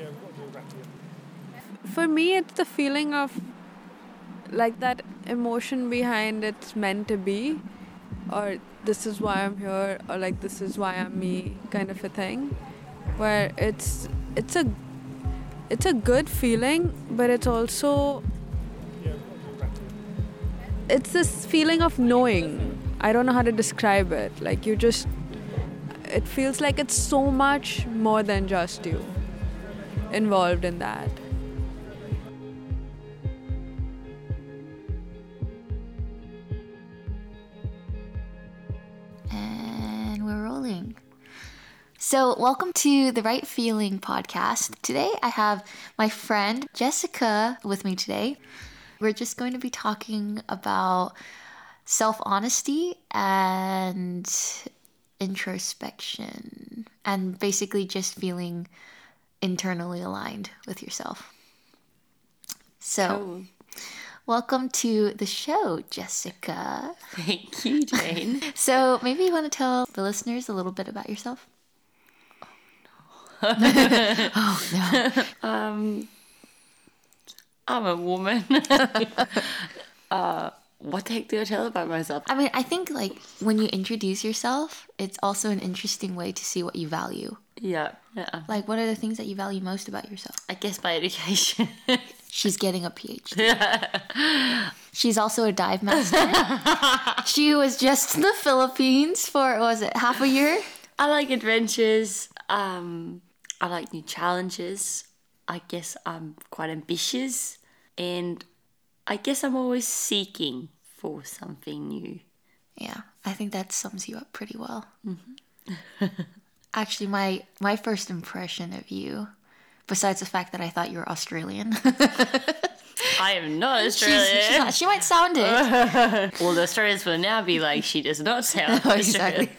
Yeah, we've got to do it back here. For me, it's the feeling of like that emotion behind it's meant to be, or this is why I'm here, or like this is why I'm me kind of a thing, where it's a good feeling, but it's also it's this feeling of knowing. I don't know how to describe it. Like it feels like it's so much more than just you involved in that. And we're rolling. So welcome to the Right Feeling podcast. Today I have my friend Jessica with me today. We're just going to be talking about self-honesty and introspection and basically just feeling internally aligned with yourself. So welcome to the show, Jessica. Thank you, Jane. So maybe you want to tell the listeners a little bit about yourself? Oh, no. I'm a woman. What the heck do I tell about myself? I mean, I think like when you introduce yourself, it's also an interesting way to see what you value. Yeah. Like, what are the things that you value most about yourself? I guess my education. She's getting a PhD. Yeah. She's also a dive master. She was just in the Philippines for, what was it, half a year? I like adventures. I like new challenges. I guess I'm quite ambitious, and I guess I'm always seeking for something new. Yeah, I think that sums you up pretty well. Mm-hmm. Actually, my first impression of you, besides the fact that I thought you were Australian. I am not Australian. She's not, she might sound it. All the Australians will now be like, she does not sound Australian. Exactly.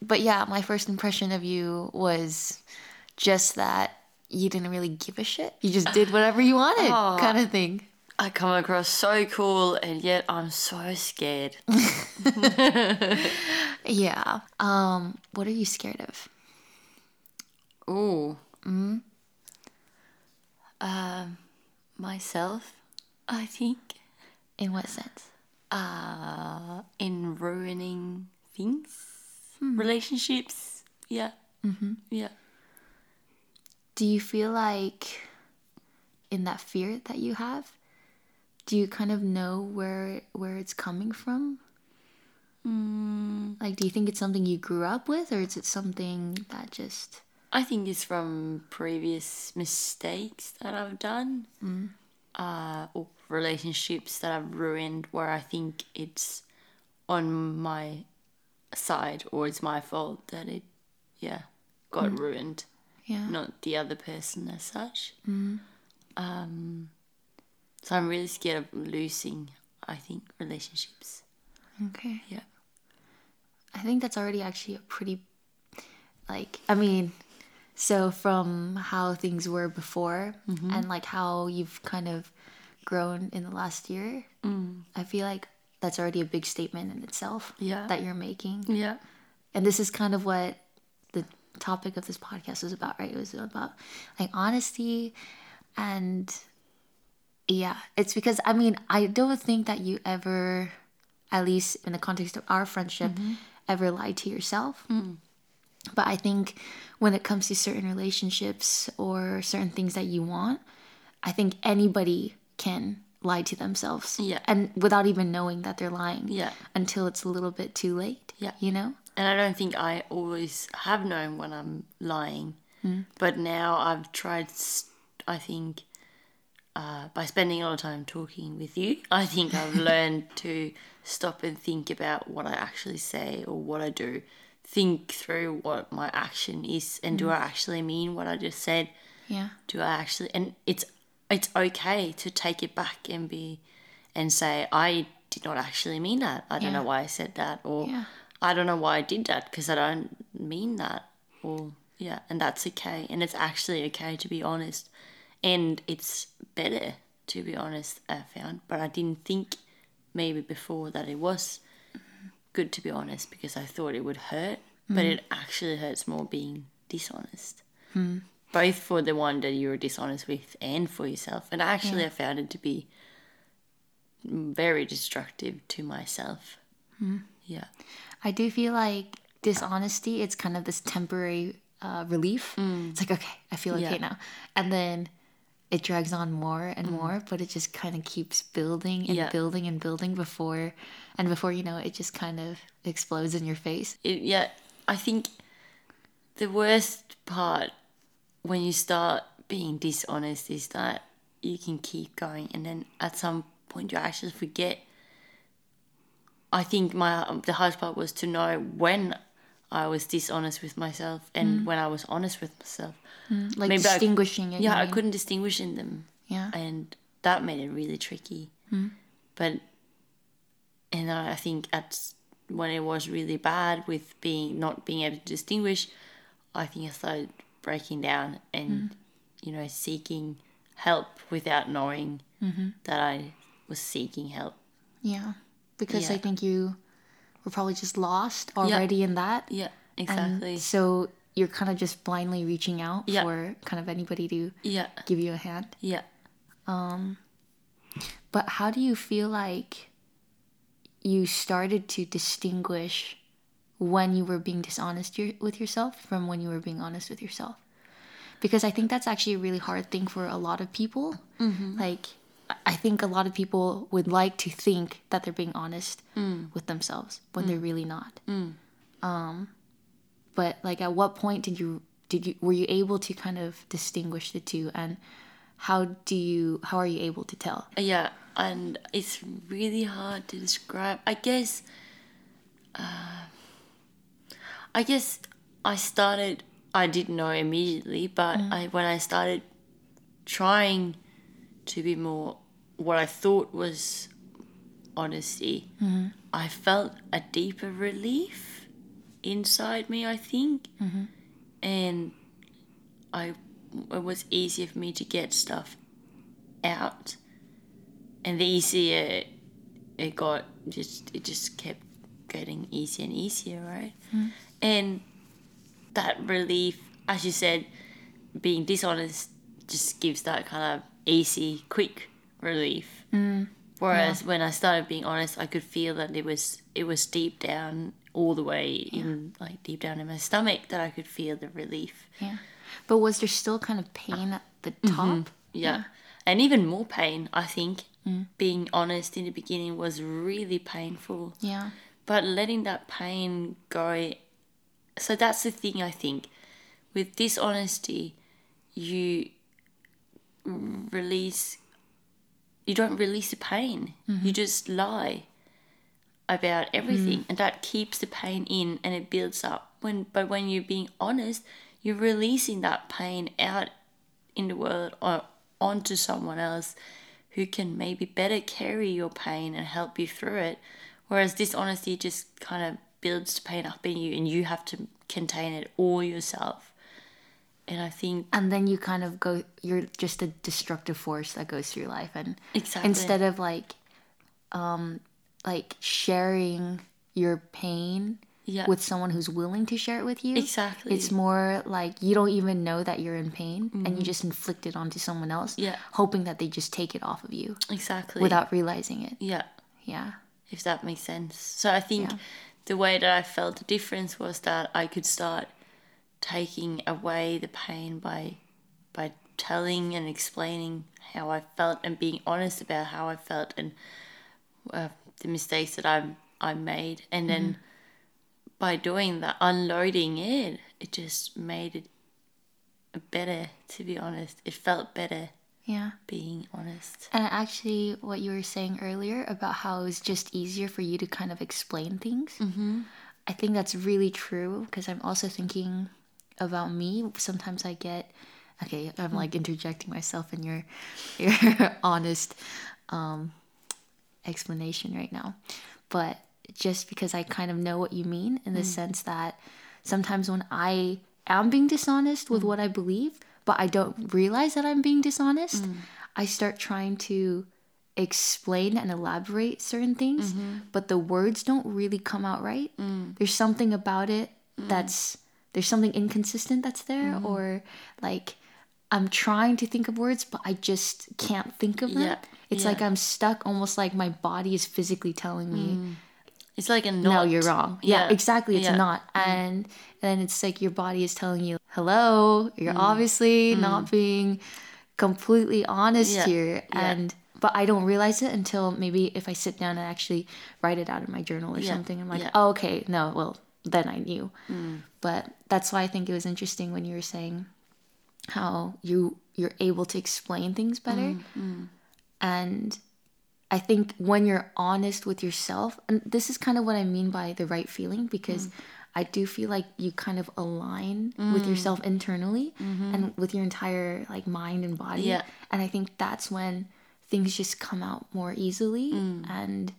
But yeah, my first impression of you was just that you didn't really give a shit. You just did whatever you wanted, kind of thing. I come across so cool, and yet I'm so scared. Yeah. What are you scared of? Ooh. Mm? Myself, I think. In what sense? In ruining things. Relationships. Yeah. Mm-hmm. Yeah. Do you feel like in that fear that you have, do you kind of know where it's coming from? Like, do you think it's something you grew up with, or is it something that just... I think it's from previous mistakes that I've done, or relationships that I've ruined where I think it's on my side or it's my fault that it, got ruined. Yeah. Not the other person as such. Mm. So I'm really scared of losing, I think, relationships. Okay. Yeah. I think that's already actually a pretty, like, I mean, so from how things were before and like how you've kind of grown in the last year, I feel like that's already a big statement in itself that you're making. Yeah. And this is kind of what the topic of this podcast was about, right? It was about like honesty, and it's because I mean, I don't think that you ever, at least in the context of our friendship, ever lied to yourself. But I think when it comes to certain relationships or certain things that you want, I think anybody can lie to themselves and without even knowing that they're lying until it's a little bit too late, you know? And I don't think I always have known when I'm lying. But now I've tried, I think, by spending a lot of time talking with you, I think I've learned to stop and think about what I actually say or what I do, think through what my action is, and do I actually mean what I just said? Yeah. Do I actually... And it's okay to take it back and be and say, I did not actually mean that. I don't know why I said that, or... Yeah. I don't know why I did that because I don't mean that. Or and that's okay. And it's actually okay to be honest. And it's better to be honest, I found. But I didn't think maybe before that it was good to be honest because I thought it would hurt. But it actually hurts more being dishonest. Mm. Both for the one that you were dishonest with and for yourself. And actually I found it to be very destructive to myself. Mm. Yeah. I do feel like dishonesty, it's kind of this temporary relief. Mm. It's like, okay, I feel okay now. And then it drags on more and more, but it just kind of keeps building and building and building before you know, it just kind of explodes in your face. I think the worst part when you start being dishonest is that you can keep going, and then at some point you actually forget. I think the hardest part was to know when I was dishonest with myself and when I was honest with myself. Mm. Like maybe distinguishing it. Yeah, I couldn't distinguish in them. Yeah. And that made it really tricky. Mm. And I think when it was really bad with not being able to distinguish, I think I started breaking down and, you know, seeking help without knowing that I was seeking help. Yeah. Because I think you... we're probably just lost already in that. Yeah, exactly. And so you're kind of just blindly reaching out for kind of anybody to give you a hand. Yeah. But how do you feel like you started to distinguish when you were being dishonest with yourself from when you were being honest with yourself? Because I think that's actually a really hard thing for a lot of people. Mm-hmm. Like, I think a lot of people would like to think that they're being honest with themselves when they're really not. Mm. But like, at what point were you able to kind of distinguish the two, and how are you able to tell? Yeah, and it's really hard to describe. I guess I didn't know immediately, but when I started trying to be more what I thought was honesty, I felt a deeper relief inside me, I think, and it was easier for me to get stuff out, and the easier it got, it just kept getting easier and easier, right? Mm-hmm. And that relief, as you said, being dishonest just gives that kind of easy, quick relief. Mm. Whereas when I started being honest, I could feel that it was deep down, all the way in, like deep down in my stomach, that I could feel the relief. Yeah. But was there still kind of pain at the top? Mm-hmm. Yeah. And even more pain, I think. Being honest in the beginning was really painful. Yeah. But letting that pain go. So that's the thing, I think. With dishonesty, you don't release the pain, you just lie about everything, and that keeps the pain in, and it builds up. But when you're being honest, you're releasing that pain out in the world or onto someone else who can maybe better carry your pain and help you through it, whereas dishonesty just kind of builds the pain up in you, and you have to contain it all yourself. And I think... and then you kind of go... you're just a destructive force that goes through life. And instead of like sharing your pain with someone who's willing to share it with you... exactly. It's more like you don't even know that you're in pain, and you just inflict it onto someone else, hoping that they just take it off of you. Exactly. Without realizing it. Yeah. Yeah. If that makes sense. So I think the way that I felt the difference was that I could start taking away the pain by telling and explaining how I felt, and being honest about how I felt, and the mistakes that I made, and then by doing that, unloading it just made it better, to be honest. It felt better being honest. And actually what you were saying earlier about how it was just easier for you to kind of explain things, I think that's really true, because I'm also thinking about me. Sometimes I get, okay, I'm like interjecting myself in your honest explanation right now. But just because I kind of know what you mean, in the sense that sometimes when I am being dishonest with what I believe, but I don't realize that I'm being dishonest, I start trying to explain and elaborate certain things, but the words don't really come out right. There's something about it that's there's something inconsistent that's there, mm-hmm. or like I'm trying to think of words, but I just can't think of them. Yeah. It's like I'm stuck, almost like my body is physically telling me. Mm. It's like a knot. No, you're wrong. Yeah, exactly. It's a knot. Mm. And then it's like your body is telling you, hello, you're obviously not being completely honest here. And but I don't realize it until maybe if I sit down and actually write it out in my journal or something. I'm like, oh, okay, no, well, then I knew. Mm. But that's why I think it was interesting when you were saying how you're able to explain things better. Mm. And I think when you're honest with yourself, and this is kind of what I mean by the right feeling, because I do feel like you kind of align with yourself internally and with your entire like mind and body. Yeah. And I think that's when things just come out more easily and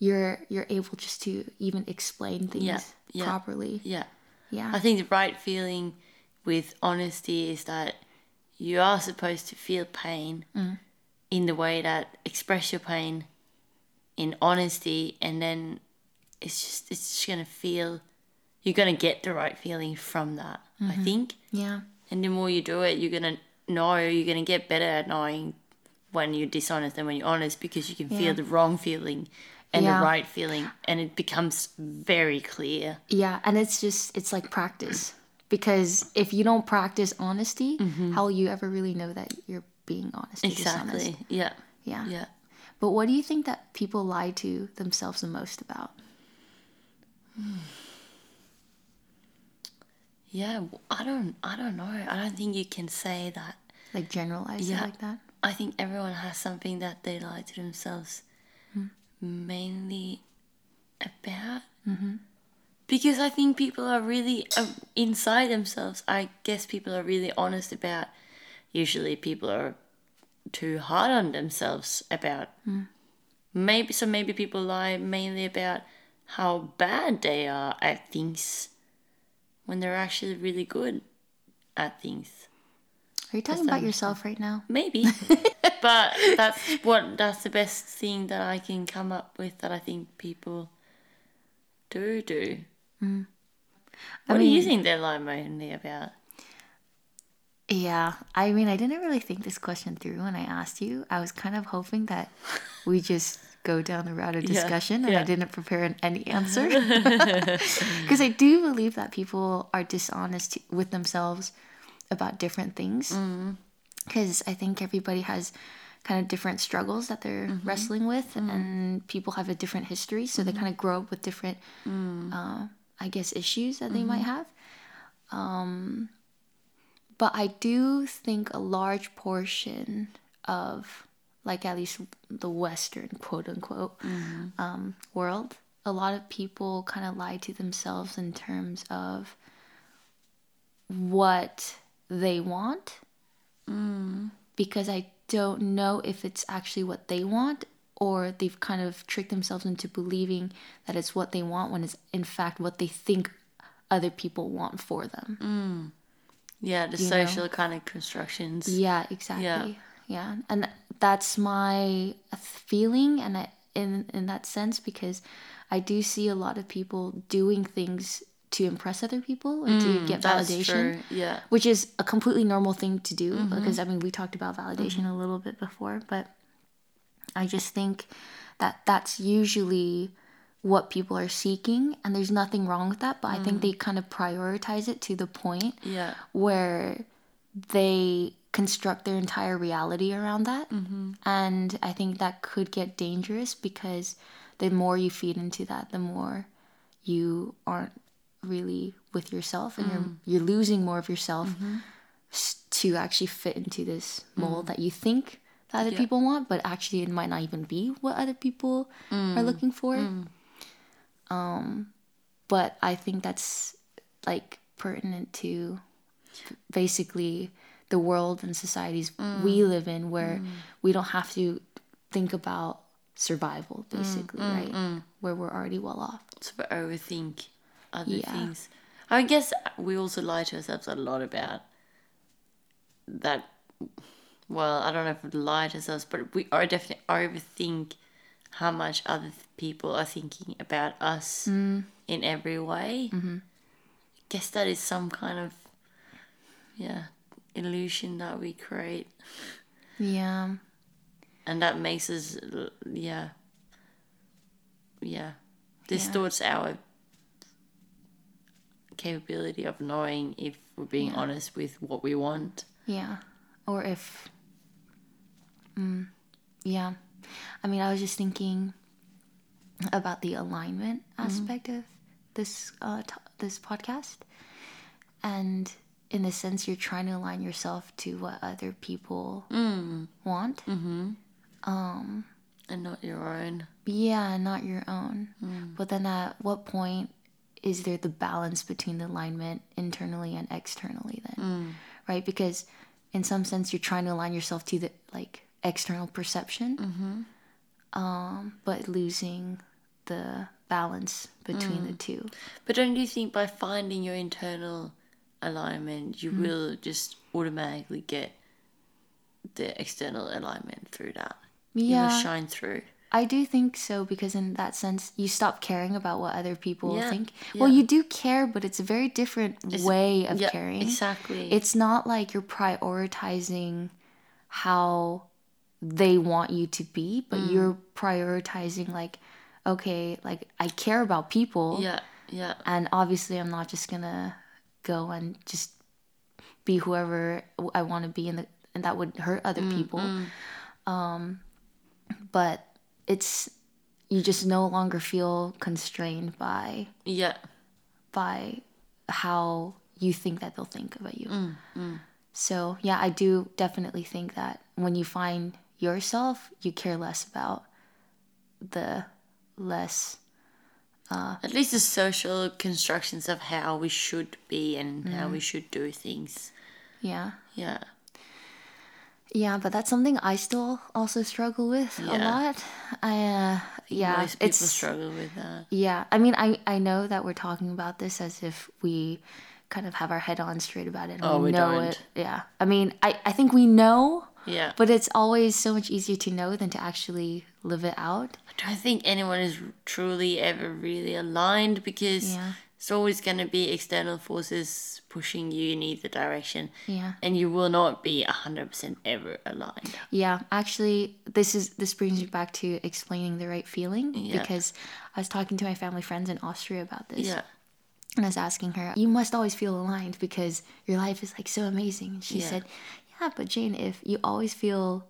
you're able just to even explain things properly. Yeah. Yeah. I think the right feeling with honesty is that you are supposed to feel pain in the way that express your pain in honesty, and then it's just gonna feel, you're gonna get the right feeling from that, I think. Yeah. And the more you do it, you're gonna get better at knowing when you're dishonest and when you're honest, because you can feel the wrong feeling and the right feeling, and it becomes very clear. Yeah, and it's like practice. Because if you don't practice honesty, how will you ever really know that you're being honest? Exactly. Dishonest? Yeah. Yeah. Yeah. But what do you think that people lie to themselves the most about? Yeah, I don't know. I don't think you can say that. Like generalize it like that? I think everyone has something that they lie to themselves mainly about. Mm-hmm. Because I think people are really inside themselves. I guess people are really honest about. Usually, people are too hard on themselves about. Maybe people lie mainly about how bad they are at things, when they're actually really good at things. Are you talking about yourself right now? Maybe, but that's the best thing that I can come up with that I think people do. Mm. What do you think they lie mainly about? Yeah, I mean, I didn't really think this question through when I asked you. I was kind of hoping that we just go down the route of discussion, and I didn't prepare any answer. Because I do believe that people are dishonest with themselves about different things. Because I think everybody has kind of different struggles that they're wrestling with, and people have a different history, so they kind of grow up with different, I guess, issues that they might have. But I do think a large portion of, like, at least the Western, quote unquote, world, a lot of people kind of lie to themselves in terms of what they want, because I don't know if it's actually what they want, or they've kind of tricked themselves into believing that it's what they want when it's in fact what they think other people want for them. Yeah, the social kind of constructions. Yeah, exactly. Yeah. And that's my feeling, and in that sense, because I do see a lot of people doing things to impress other people and to get validation. That's true. Yeah. Which is a completely normal thing to do, because I mean, we talked about validation a little bit before, but I just think that that's usually what people are seeking, and there's nothing wrong with that, but I think they kind of prioritize it to the point where they construct their entire reality around that, and I think that could get dangerous, because the more you feed into that, the more you aren't really with yourself, and you're losing more of yourself to actually fit into this mold that you think that other people want, but actually it might not even be what other people are looking for. But I think that's like pertinent to basically the world and societies we live in, where we don't have to think about survival, basically, right? Where we're already well off. So we overthink other things. I guess we also lie to ourselves a lot about that. Well, I don't know if we lie to ourselves, but we are definitely overthink how much other people are thinking about us in every way. guess that is some kind of, illusion that we create. Yeah. And that makes us, distorts our capability of knowing if we're being honest with what we want. Yeah. Or if, I mean, I was just thinking about the alignment aspect of this this podcast, and in a sense, you're trying to align yourself to what other people want, and not your own. Yeah, not your own. Mm. But then, at what point is there the balance between the alignment internally and externally? Then, right? Because in some sense, you're trying to align yourself to the external perception, but losing the balance between the two. But don't you think by finding your internal alignment, you will just automatically get the external alignment through that? Yeah. You will shine through. I do think so, because in that sense, you stop caring about what other people think. Yeah. Well, you do care, but it's a very different way of caring. Exactly. It's not like you're prioritizing how they want you to be, but you're prioritizing I care about people. Yeah, yeah. And obviously I'm not just gonna go and just be whoever I want to be, and that would hurt other people. But it's, you just no longer feel constrained by how you think that they'll think about you. So yeah, I do definitely think that when you find yourself, you care less about the at least the social constructions of how we should be and how we should do things. Yeah, but that's something I still also struggle with a lot. Most people struggle with that. Yeah, I mean, I know that we're talking about this as if we kind of have our head on straight about it. And we know don't. It. Yeah, I mean, I think we know. Yeah. But it's always so much easier to know than to actually live it out. I don't think anyone is truly ever really aligned, because it's always going to be external forces pushing you in either direction. Yeah. And you will not be 100% ever aligned. Yeah. Actually, this brings me back to explaining the right feeling, because I was talking to my family friends in Austria about this. Yeah. And I was asking her, you must always feel aligned because your life is so amazing. And she said, yeah, but Jane, if you always feel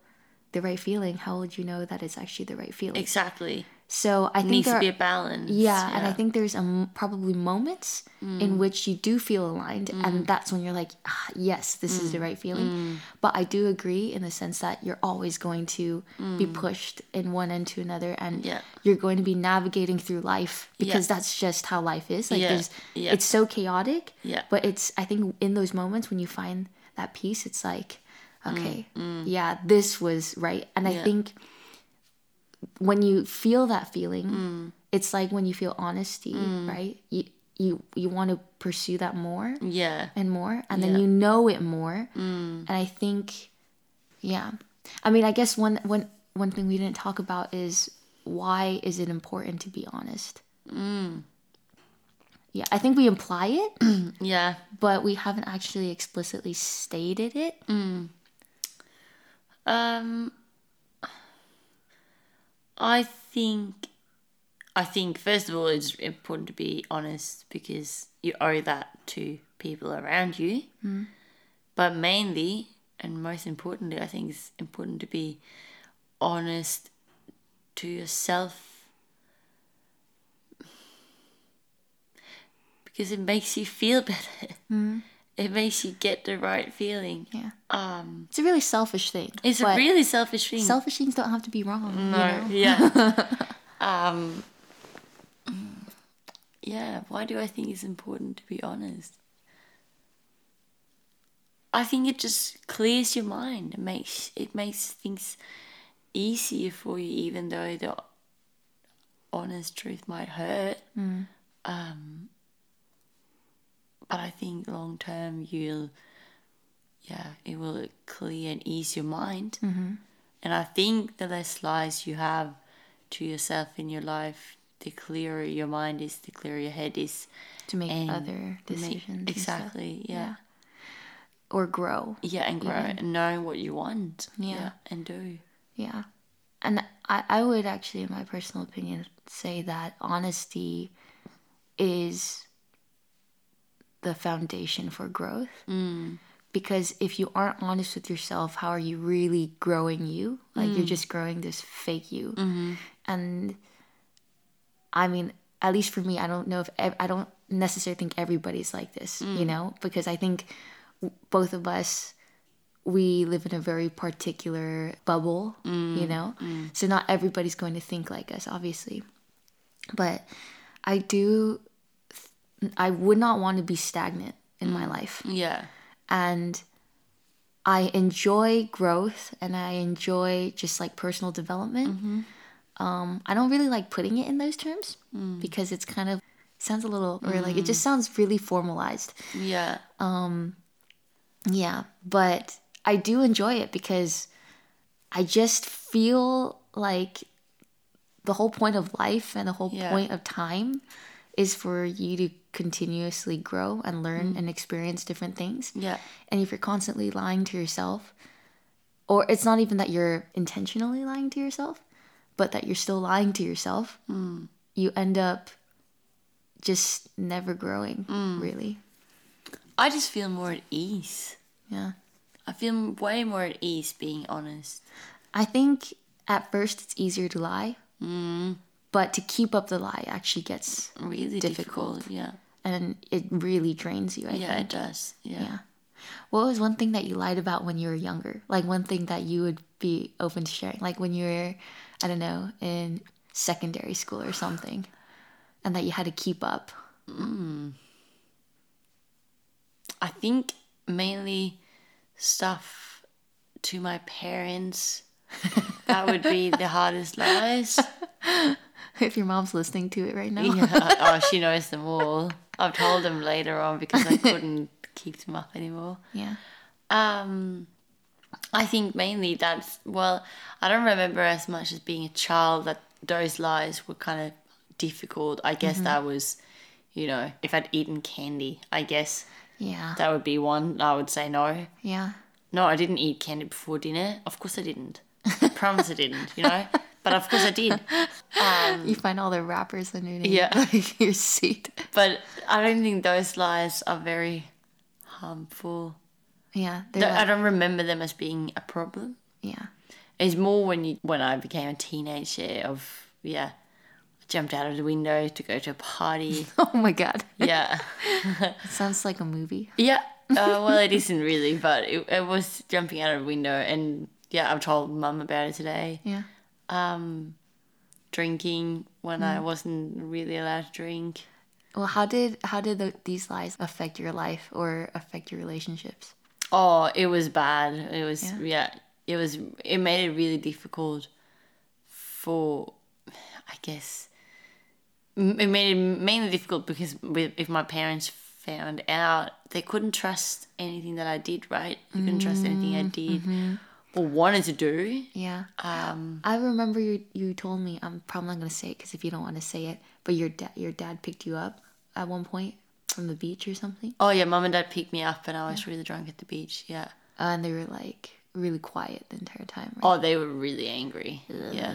the right feeling, how would you know that it's actually the right feeling? Exactly. So I think needs to be a balance. Yeah, and I think there's probably moments in which you do feel aligned, and that's when you're like, yes, this is the right feeling. But I do agree in the sense that you're always going to be pushed in one end to another, and you're going to be navigating through life, because that's just how life is. It's so chaotic, but it's, I think in those moments when you find that piece, it's like, okay, this was right. And I think when you feel that feeling, it's like when you feel honesty, right? You want to pursue that more and more, and then you know it more. And I think, I mean, I guess one thing we didn't talk about is, why is it important to be honest? Yeah, I think we imply it. But we haven't actually explicitly stated it. I think first of all, it's important to be honest because you owe that to people around you. But mainly and most importantly, I think it's important to be honest to yourself, because it makes you feel better. It makes you get the right feeling. Yeah. It's a really selfish thing. It's a really selfish thing. Selfish things don't have to be wrong. No, why do I think it's important to be honest? I think it just clears your mind. It makes things easier for you, even though the honest truth might hurt. But I think long term you'll, it will clear and ease your mind. And I think the less lies you have to yourself in your life, the clearer your mind is, the clearer your head is. To make other decisions. Exactly, yeah. Or grow. Yeah, and grow. Even. And know what you want. Yeah. And do. Yeah. And I would actually, in my personal opinion, say that honesty is the foundation for growth. Mm. Because if you aren't honest with yourself, how are you really growing you? Like, you're just growing this fake you. Mm-hmm. And I mean, at least for me, I don't know if... I don't necessarily think everybody's like this, you know? Because I think both of us, we live in a very particular bubble, you know? Mm. So not everybody's going to think like us, obviously. But I would not want to be stagnant in my life. Yeah. And I enjoy growth and I enjoy just like personal development. Mm-hmm. I don't really like putting it in those terms because it's kind of sounds a little or like it just sounds really formalized. Yeah. Yeah, but I do enjoy it because I just feel like the whole point of life and the whole point of time is for you to continuously grow and learn and experience different things. Yeah. And if you're constantly lying to yourself, or it's not even that you're intentionally lying to yourself, but that you're still lying to yourself, you end up just never growing, really. I just feel more at ease. Yeah. I feel way more at ease being honest. I think at first it's easier to lie, but to keep up the lie actually gets really difficult. Yeah. And it really drains you, I think. Yeah, it does. Yeah. What was one thing that you lied about when you were younger? Like one thing that you would be open to sharing? Like when you were... I don't know, in secondary school or something, and that you had to keep up. I think mainly stuff to my parents. That would be the hardest lies. If your mom's listening to it right now. Yeah. Oh, she knows them all. I've told them later on because I couldn't keep them up anymore. Yeah. I think mainly that's, well, I don't remember as much as being a child that those lies were kind of difficult. I guess that was, you know, if I'd eaten candy, I guess that would be one. I would say no. Yeah. No, I didn't eat candy before dinner. Of course I didn't. I promise I didn't, you know. But of course I did. You find all the wrappers underneath your seat. But I don't think those lies are very harmful. Yeah, I don't remember them as being a problem. Yeah, it's more when I became a teenager of I jumped out of the window to go to a party. Oh my god! Yeah, it sounds like a movie. Yeah, well, it isn't really, but it was jumping out of the window, and I've told Mum about it today. Yeah, drinking when I wasn't really allowed to drink. Well, how did these lies affect your life or affect your relationships? Oh, it was bad. It was, it made it really difficult for, I guess, it made it mainly difficult because if my parents found out, they couldn't trust anything that I did, right? They couldn't trust anything I did or wanted to do. Yeah. I remember you told me, I'm probably not going to say it because if you don't want to say it, but your dad picked you up at one point. From the beach or something? Oh, yeah. Mum and Dad picked me up and I was really drunk at the beach. Yeah. And they were like really quiet the entire time, right? Oh, they were really angry. Yeah.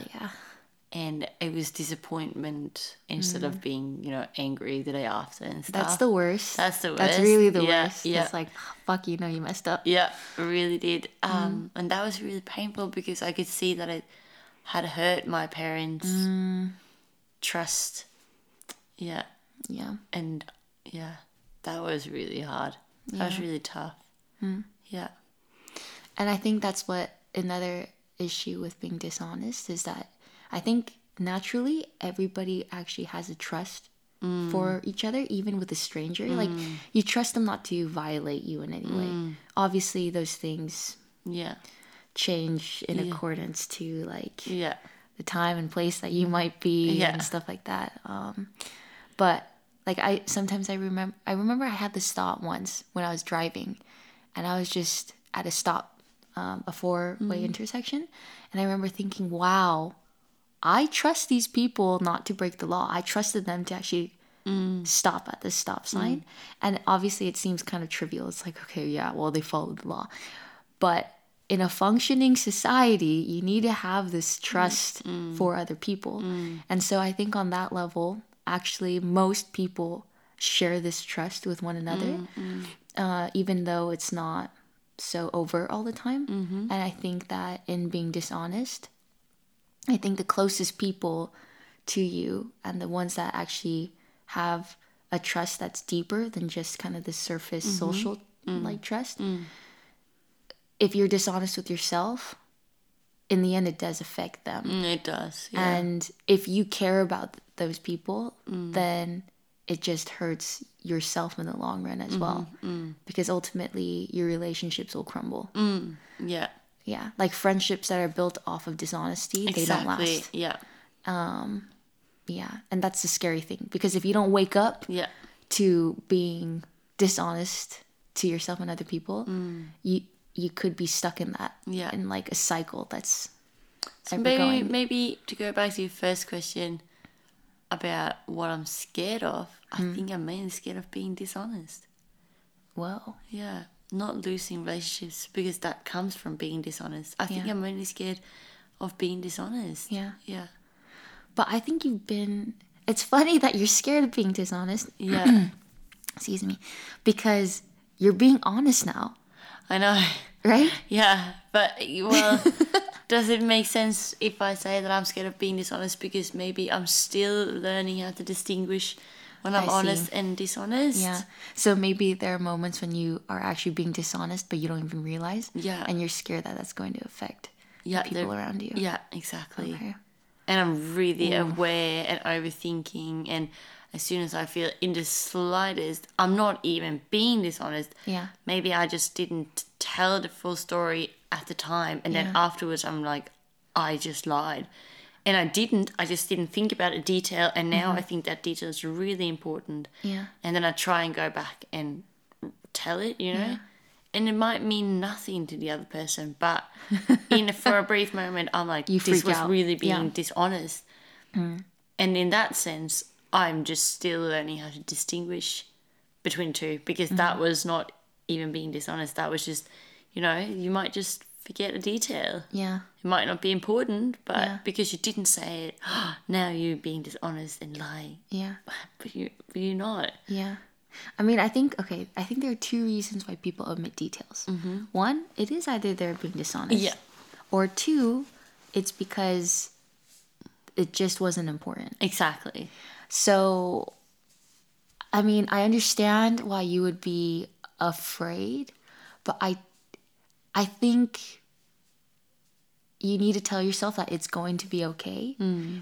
And it was disappointment instead of being, you know, angry the day after and stuff. That's the worst. That's really the worst. Yeah. It's like, fuck, you know, you messed up. Yeah, I really did. And that was really painful because I could see that it had hurt my parents' trust. Yeah. Yeah. And... yeah, that was really hard. Yeah. That was really tough. Mm. Yeah. And I think that's what another issue with being dishonest is that I think naturally everybody actually has a trust for each other, even with a stranger. Like, you trust them not to violate you in any way. Obviously, those things change in accordance to, like, the time and place that you might be and stuff like that. But... like I remember I had this thought once when I was driving and I was just at a stop, a four-way intersection. And I remember thinking, wow, I trust these people not to break the law. I trusted them to actually stop at this stop sign. And obviously it seems kind of trivial. It's like, okay, yeah, well, they followed the law. But in a functioning society, you need to have this trust for other people. And so I think on that level, actually, most people share this trust with one another, even though it's not so overt all the time. And I think that in being dishonest, I think the closest people to you and the ones that actually have a trust that's deeper than just kind of the surface social like trust, if you're dishonest with yourself, in the end it does affect them. It does, yeah. And if you care about those people, then it just hurts yourself in the long run as well, because ultimately your relationships will crumble. Yeah, like friendships that are built off of dishonesty, they don't last. Yeah, and that's the scary thing, because if you don't wake up to being dishonest to yourself and other people, you could be stuck in that, in like a cycle that's so ever-going. Maybe to go back to your first question about what I'm scared of, I think I'm mainly scared of being dishonest. Well, yeah, not losing relationships, because that comes from being dishonest. I think I'm mainly scared of being dishonest. Yeah. But I think you've been... It's funny that you're scared of being dishonest. Yeah. Excuse me. Because you're being honest now. I know. Right? Yeah. But, well, does it make sense if I say that I'm scared of being dishonest? Because maybe I'm still learning how to distinguish when I'm honest and dishonest. Yeah. So maybe there are moments when you are actually being dishonest, but you don't even realize. Yeah. And you're scared that that's going to affect the people around you. Yeah, exactly. Okay. And I'm really aware and overthinking. And as soon as I feel in the slightest, I'm not even being dishonest. Yeah. Maybe I just didn't tell the full story at the time. And then afterwards, I'm like, I just lied. And I didn't. I just didn't think about a detail. And now I think that detail is really important. Yeah. And then I try and go back and tell it, you know. Yeah. And it might mean nothing to the other person, but for a brief moment, I'm like, this was really being dishonest. And in that sense, I'm just still learning how to distinguish between two, because that was not even being dishonest. That was just, you know, you might just forget a detail. Yeah. It might not be important, but because you didn't say it, now you're being dishonest and lying. Yeah. But you're not. Yeah. I mean, I think there are two reasons why people omit details. One, it is either they're being dishonest. Yeah. Or two, it's because it just wasn't important. Exactly. So, I mean, I understand why you would be afraid, but I think you need to tell yourself that it's going to be okay.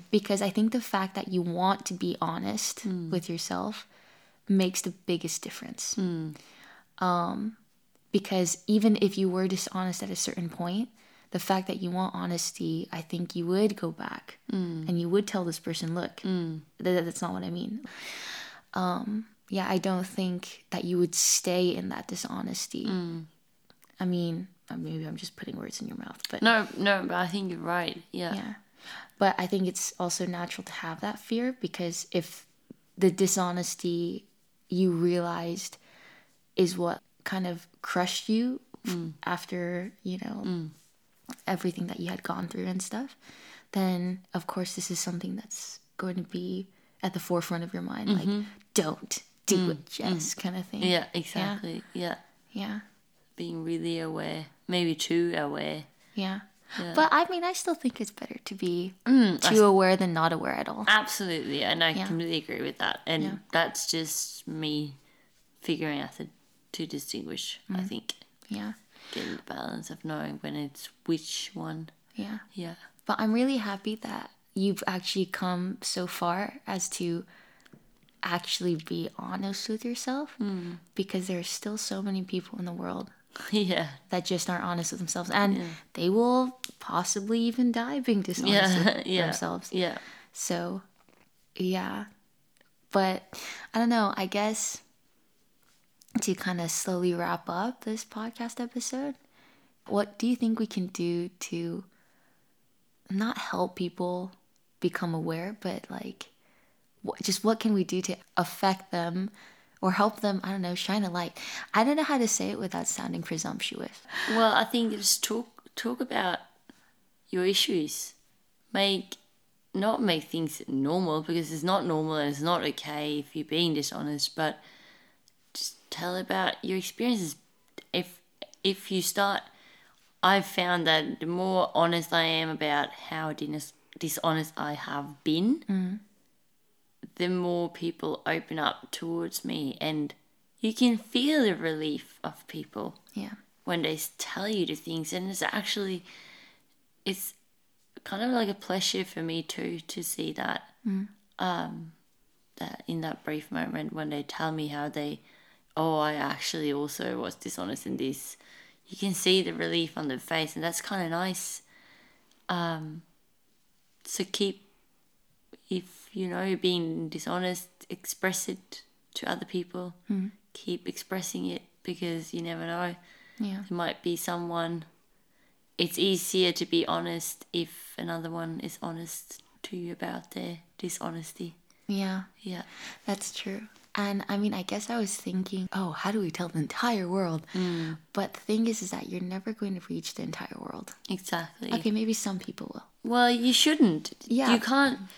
Because I think the fact that you want to be honest with yourself makes the biggest difference. Because even if you were dishonest at a certain point, the fact that you want honesty, I think you would go back and you would tell this person, look, that's not what I mean. I don't think that you would stay in that dishonesty. I mean, maybe I'm just putting words in your mouth, but no, but I think you're right. Yeah. But I think it's also natural to have that fear, because if the dishonesty you realized is what kind of crushed you after, you know, everything that you had gone through and stuff, then of course this is something that's going to be at the forefront of your mind. Like, don't do it, Jess, kind of thing. Yeah, exactly. Yeah. Being really aware, maybe too aware. Yeah. But I mean, I still think it's better to be too aware than not aware at all. Absolutely, and I completely agree with that. And that's just me figuring out to distinguish, I think. Yeah. Getting the balance of knowing when it's which one. Yeah. Yeah. But I'm really happy that you've actually come so far as to actually be honest with yourself, because there are still so many people in the world that just aren't honest with themselves, and they will possibly even die being dishonest with themselves. So but I don't know, I guess to kind of slowly wrap up this podcast episode, what do you think we can do to not help people become aware, but like, just what can we do to affect them or help them, I don't know, shine a light. I don't know how to say it without sounding presumptuous. Well, I think just talk about your issues. Not make things normal, because it's not normal and it's not okay if you're being dishonest, but just tell about your experiences. If you start, I've found that the more honest I am about how dishonest I have been, the more people open up towards me, and you can feel the relief of people when they tell you the things. And it's actually, it's kind of like a pleasure for me too to see that, that in that brief moment when they tell me how they, I actually also was dishonest in this, you can see the relief on their face, and that's kind of nice. So if you know you're being dishonest, express it to other people. Keep expressing it, because you never know. Yeah. There might be someone. It's easier to be honest if another one is honest to you about their dishonesty. Yeah. Yeah. That's true. And I mean, I guess I was thinking, how do we tell the entire world? But the thing is that you're never going to reach the entire world. Exactly. Okay, maybe some people will. Well, you shouldn't. Yeah. You can't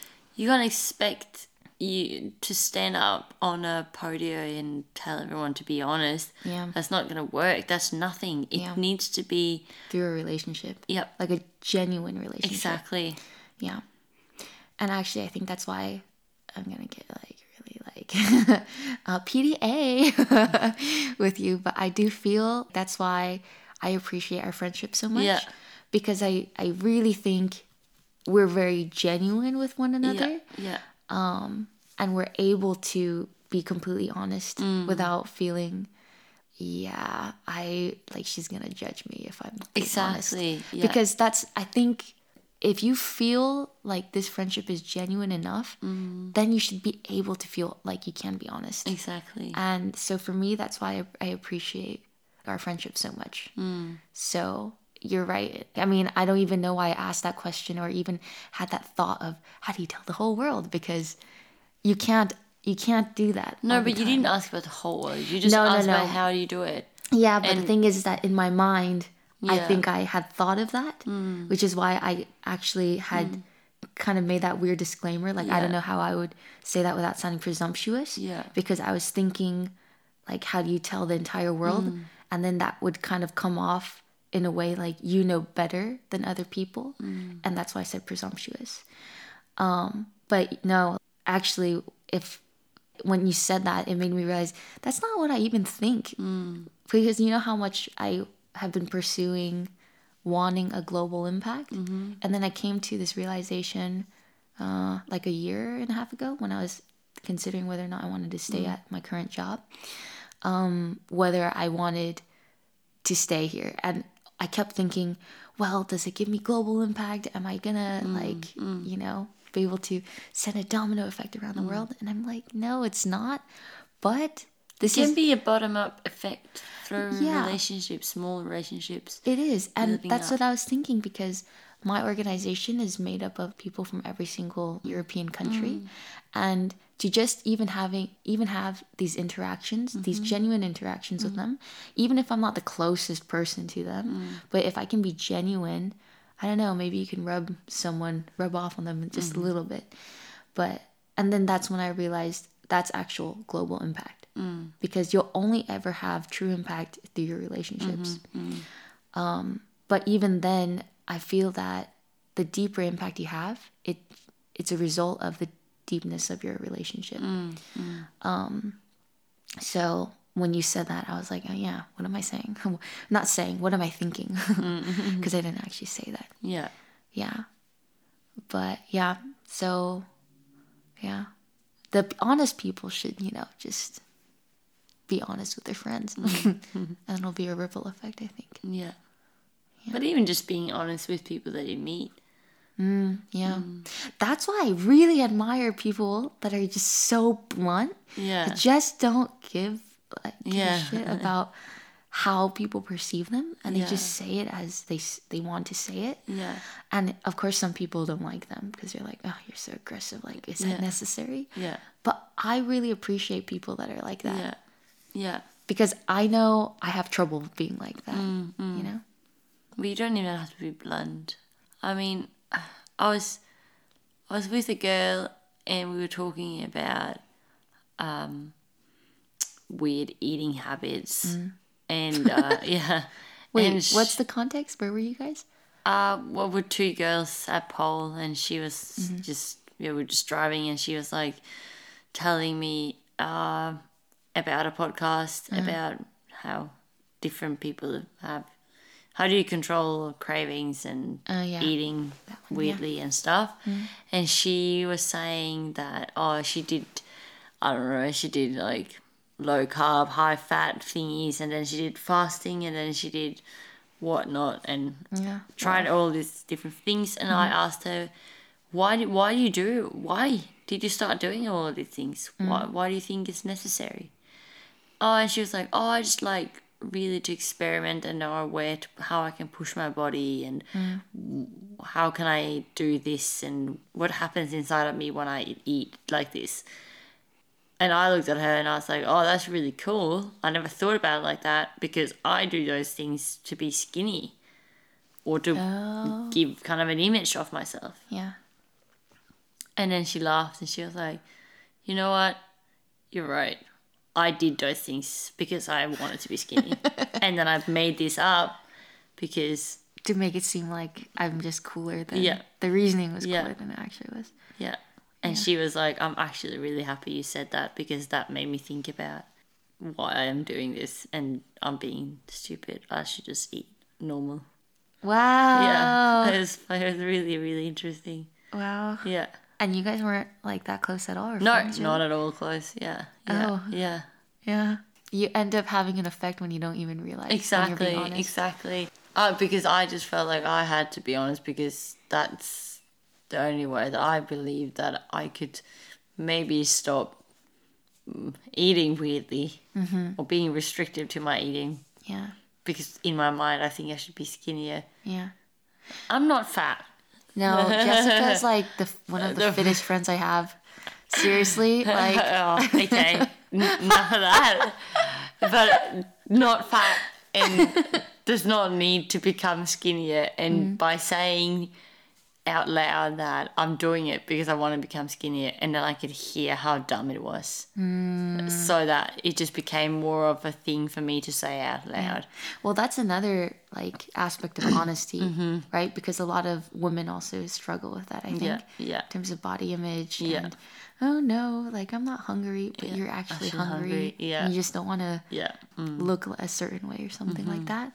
expect you to stand up on a podium and tell everyone to be honest. Yeah. That's not going to work. That's nothing. It needs to be through a relationship. Yep. Like a genuine relationship. Exactly. Yeah. And actually, I think that's why I'm going to get really PDA with you. But I do feel that's why I appreciate our friendship so much. Yeah. Because I really think we're very genuine with one another. Yeah. And we're able to be completely honest without feeling, she's going to judge me if I'm honest. Yeah. Because that's, I think, if you feel like this friendship is genuine enough, then you should be able to feel like you can be honest. Exactly. And so for me, that's why I appreciate our friendship so much. So you're right. I mean, I don't even know why I asked that question or even had that thought of how do you tell the whole world, because you can't do that. No, but you didn't ask about the whole world. You just asked about how do you do it. Yeah, but the thing is that in my mind, I think I had thought of that, which is why I actually had kind of made that weird disclaimer. Like, I don't know how I would say that without sounding presumptuous. Yeah. Because I was thinking, like, how do you tell the entire world? And then that would kind of come off in a way like you know better than other people. And that's why I said presumptuous. But no, actually, when you said that, it made me realize that's not what I even think. Because you know how much I have been pursuing wanting a global impact. And then I came to this realization like a year and a half ago when I was considering whether or not I wanted to stay at my current job, whether I wanted to stay here. And I kept thinking, well, does it give me global impact? Am I gonna be able to send a domino effect around the world? And I'm like, no, it's not. But this can be a bottom-up effect through relationships, small relationships. It is. And that's what I was thinking, because my organization is made up of people from every single European country. And to just even have these interactions, these genuine interactions with them, even if I'm not the closest person to them, but if I can be genuine, I don't know, maybe you can rub off on them just a little bit. And then that's when I realized that's actual global impact, because you'll only ever have true impact through your relationships. But even then, I feel that the deeper impact you have, it's a result of the deepness of your relationship. So when you said that, I was like, what am I saying? Not saying, what am I thinking? Because I didn't actually say that. Yeah. But the honest people should, just be honest with their friends. And it'll be a ripple effect, I think. Yeah. But even just being honest with people that you meet. That's why I really admire people that are just so blunt. Just don't give a shit about how people perceive them, and they just say it as they want to say it. Yeah. And of course, some people don't like them because you're like, oh, you're so aggressive. Like, is that necessary? Yeah. But I really appreciate people that are like that. Yeah. Yeah. Because I know I have trouble being like that. Mm-hmm. You know. Well, you don't even have to be blunt. I mean, I was with a girl and we were talking about weird eating habits. Mm. And wait, and what's the context? Where were you guys? Well, we're two girls at pole, and she was we're just driving, and she was like telling me about a podcast about how different people have. How do you control cravings and eating weirdly and stuff? Mm-hmm. And she was saying that, she did like low carb, high fat thingies, and then she did fasting, and then she did whatnot, and tried all these different things. And I asked her, why did you start doing all of these things? Mm-hmm. Why do you think it's necessary? Oh, and she was like, I just like, really to experiment and know how I can push my body and how can I do this and what happens inside of me when I eat like this. And I looked at her and I was like, oh, that's really cool. I never thought about it like that, because I do those things to be skinny or to give kind of an image of myself. Yeah. And then she laughed and she was like, you know what? You're right. I did those things because I wanted to be skinny. And then I've made this up because... to make it seem like I'm just cooler than... Yeah. The reasoning was cooler than it actually was. Yeah. And she was like, I'm actually really happy you said that, because that made me think about why I am doing this and I'm being stupid. I should just eat normal. Wow. Yeah. It was really, really interesting. Wow. Yeah. And you guys weren't like that close at all? Or no, friends, really? Not at all close. Yeah. Yeah. Oh. Yeah. Yeah. You end up having an effect when you don't even realize. Exactly. Exactly. Because I just felt like I had to be honest, because that's the only way that I believe that I could maybe stop eating weirdly or being restrictive to my eating. Yeah. Because in my mind, I think I should be skinnier. Yeah. I'm not fat. No, Jessica's like one of the fittest friends I have. Seriously, like okay, enough of that. But not fat and does not need to become skinnier. And by saying out loud that I'm doing it because I want to become skinnier, and then I could hear how dumb it was, so that it just became more of a thing for me to say out loud. Well, that's another like aspect of honesty, right? Because a lot of women also struggle with that, I think, in terms of body image and oh no, like I'm not hungry, but you're actually hungry. Yeah. And you just don't want to look a certain way or something like that.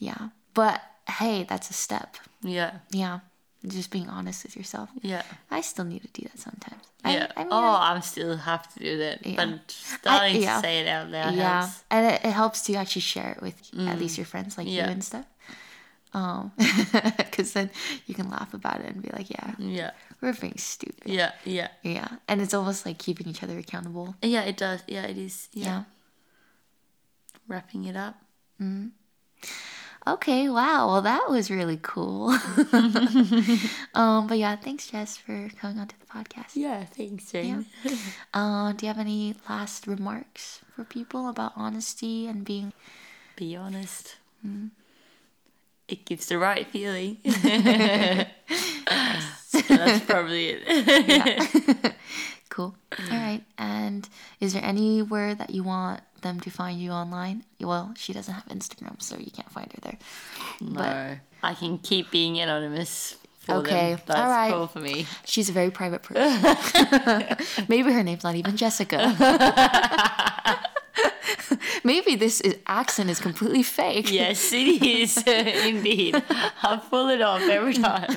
Yeah, but hey, that's a step. Yeah. Yeah. Just being honest with yourself. Yeah. I still need to do that sometimes. Yeah. I mean, I still have to do that. Yeah. But starting to say it out loud helps. And it helps to actually share it with at least your friends like you and stuff. Because then you can laugh about it and be like, yeah, we're being stupid. Yeah, yeah. Yeah. And it's almost like keeping each other accountable. Yeah, it does. Yeah, it is. Yeah. Wrapping it up. Mm-hmm. Okay, wow. Well, that was really cool. But yeah, thanks, Jess, for coming onto the podcast. Yeah, thanks, Jane. Yeah. Do you have any last remarks for people about honesty and being... Be honest. Mm-hmm. It gives the right feeling. So that's probably it. Yeah. Cool. All right. And is there anywhere that you want them to find you online? Well, she doesn't have Instagram, so you can't find her there. No, but I can keep being anonymous for them. That's all right. Cool for me. She's a very private person. Maybe her name's not even Jessica. Maybe this accent is completely fake. Yes, it is. Indeed. I pull it off every time.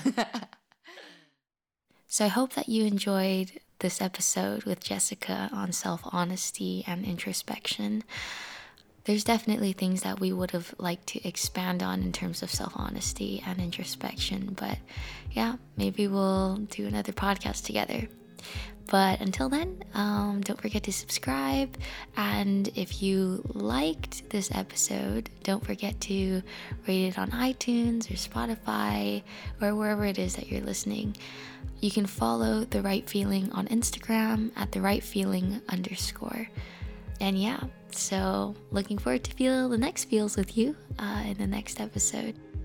So I hope that you enjoyed this episode with Jessica on self-honesty and introspection. There's definitely things that we would have liked to expand on in terms of self-honesty and introspection, but yeah, maybe we'll do another podcast together. But until then, don't forget to subscribe. And if you liked this episode, don't forget to rate it on iTunes or Spotify or wherever it is that you're listening. You can follow The Right Feeling on Instagram at @TheRightFeeling_. And yeah, so looking forward to feel the next feels with you in the next episode.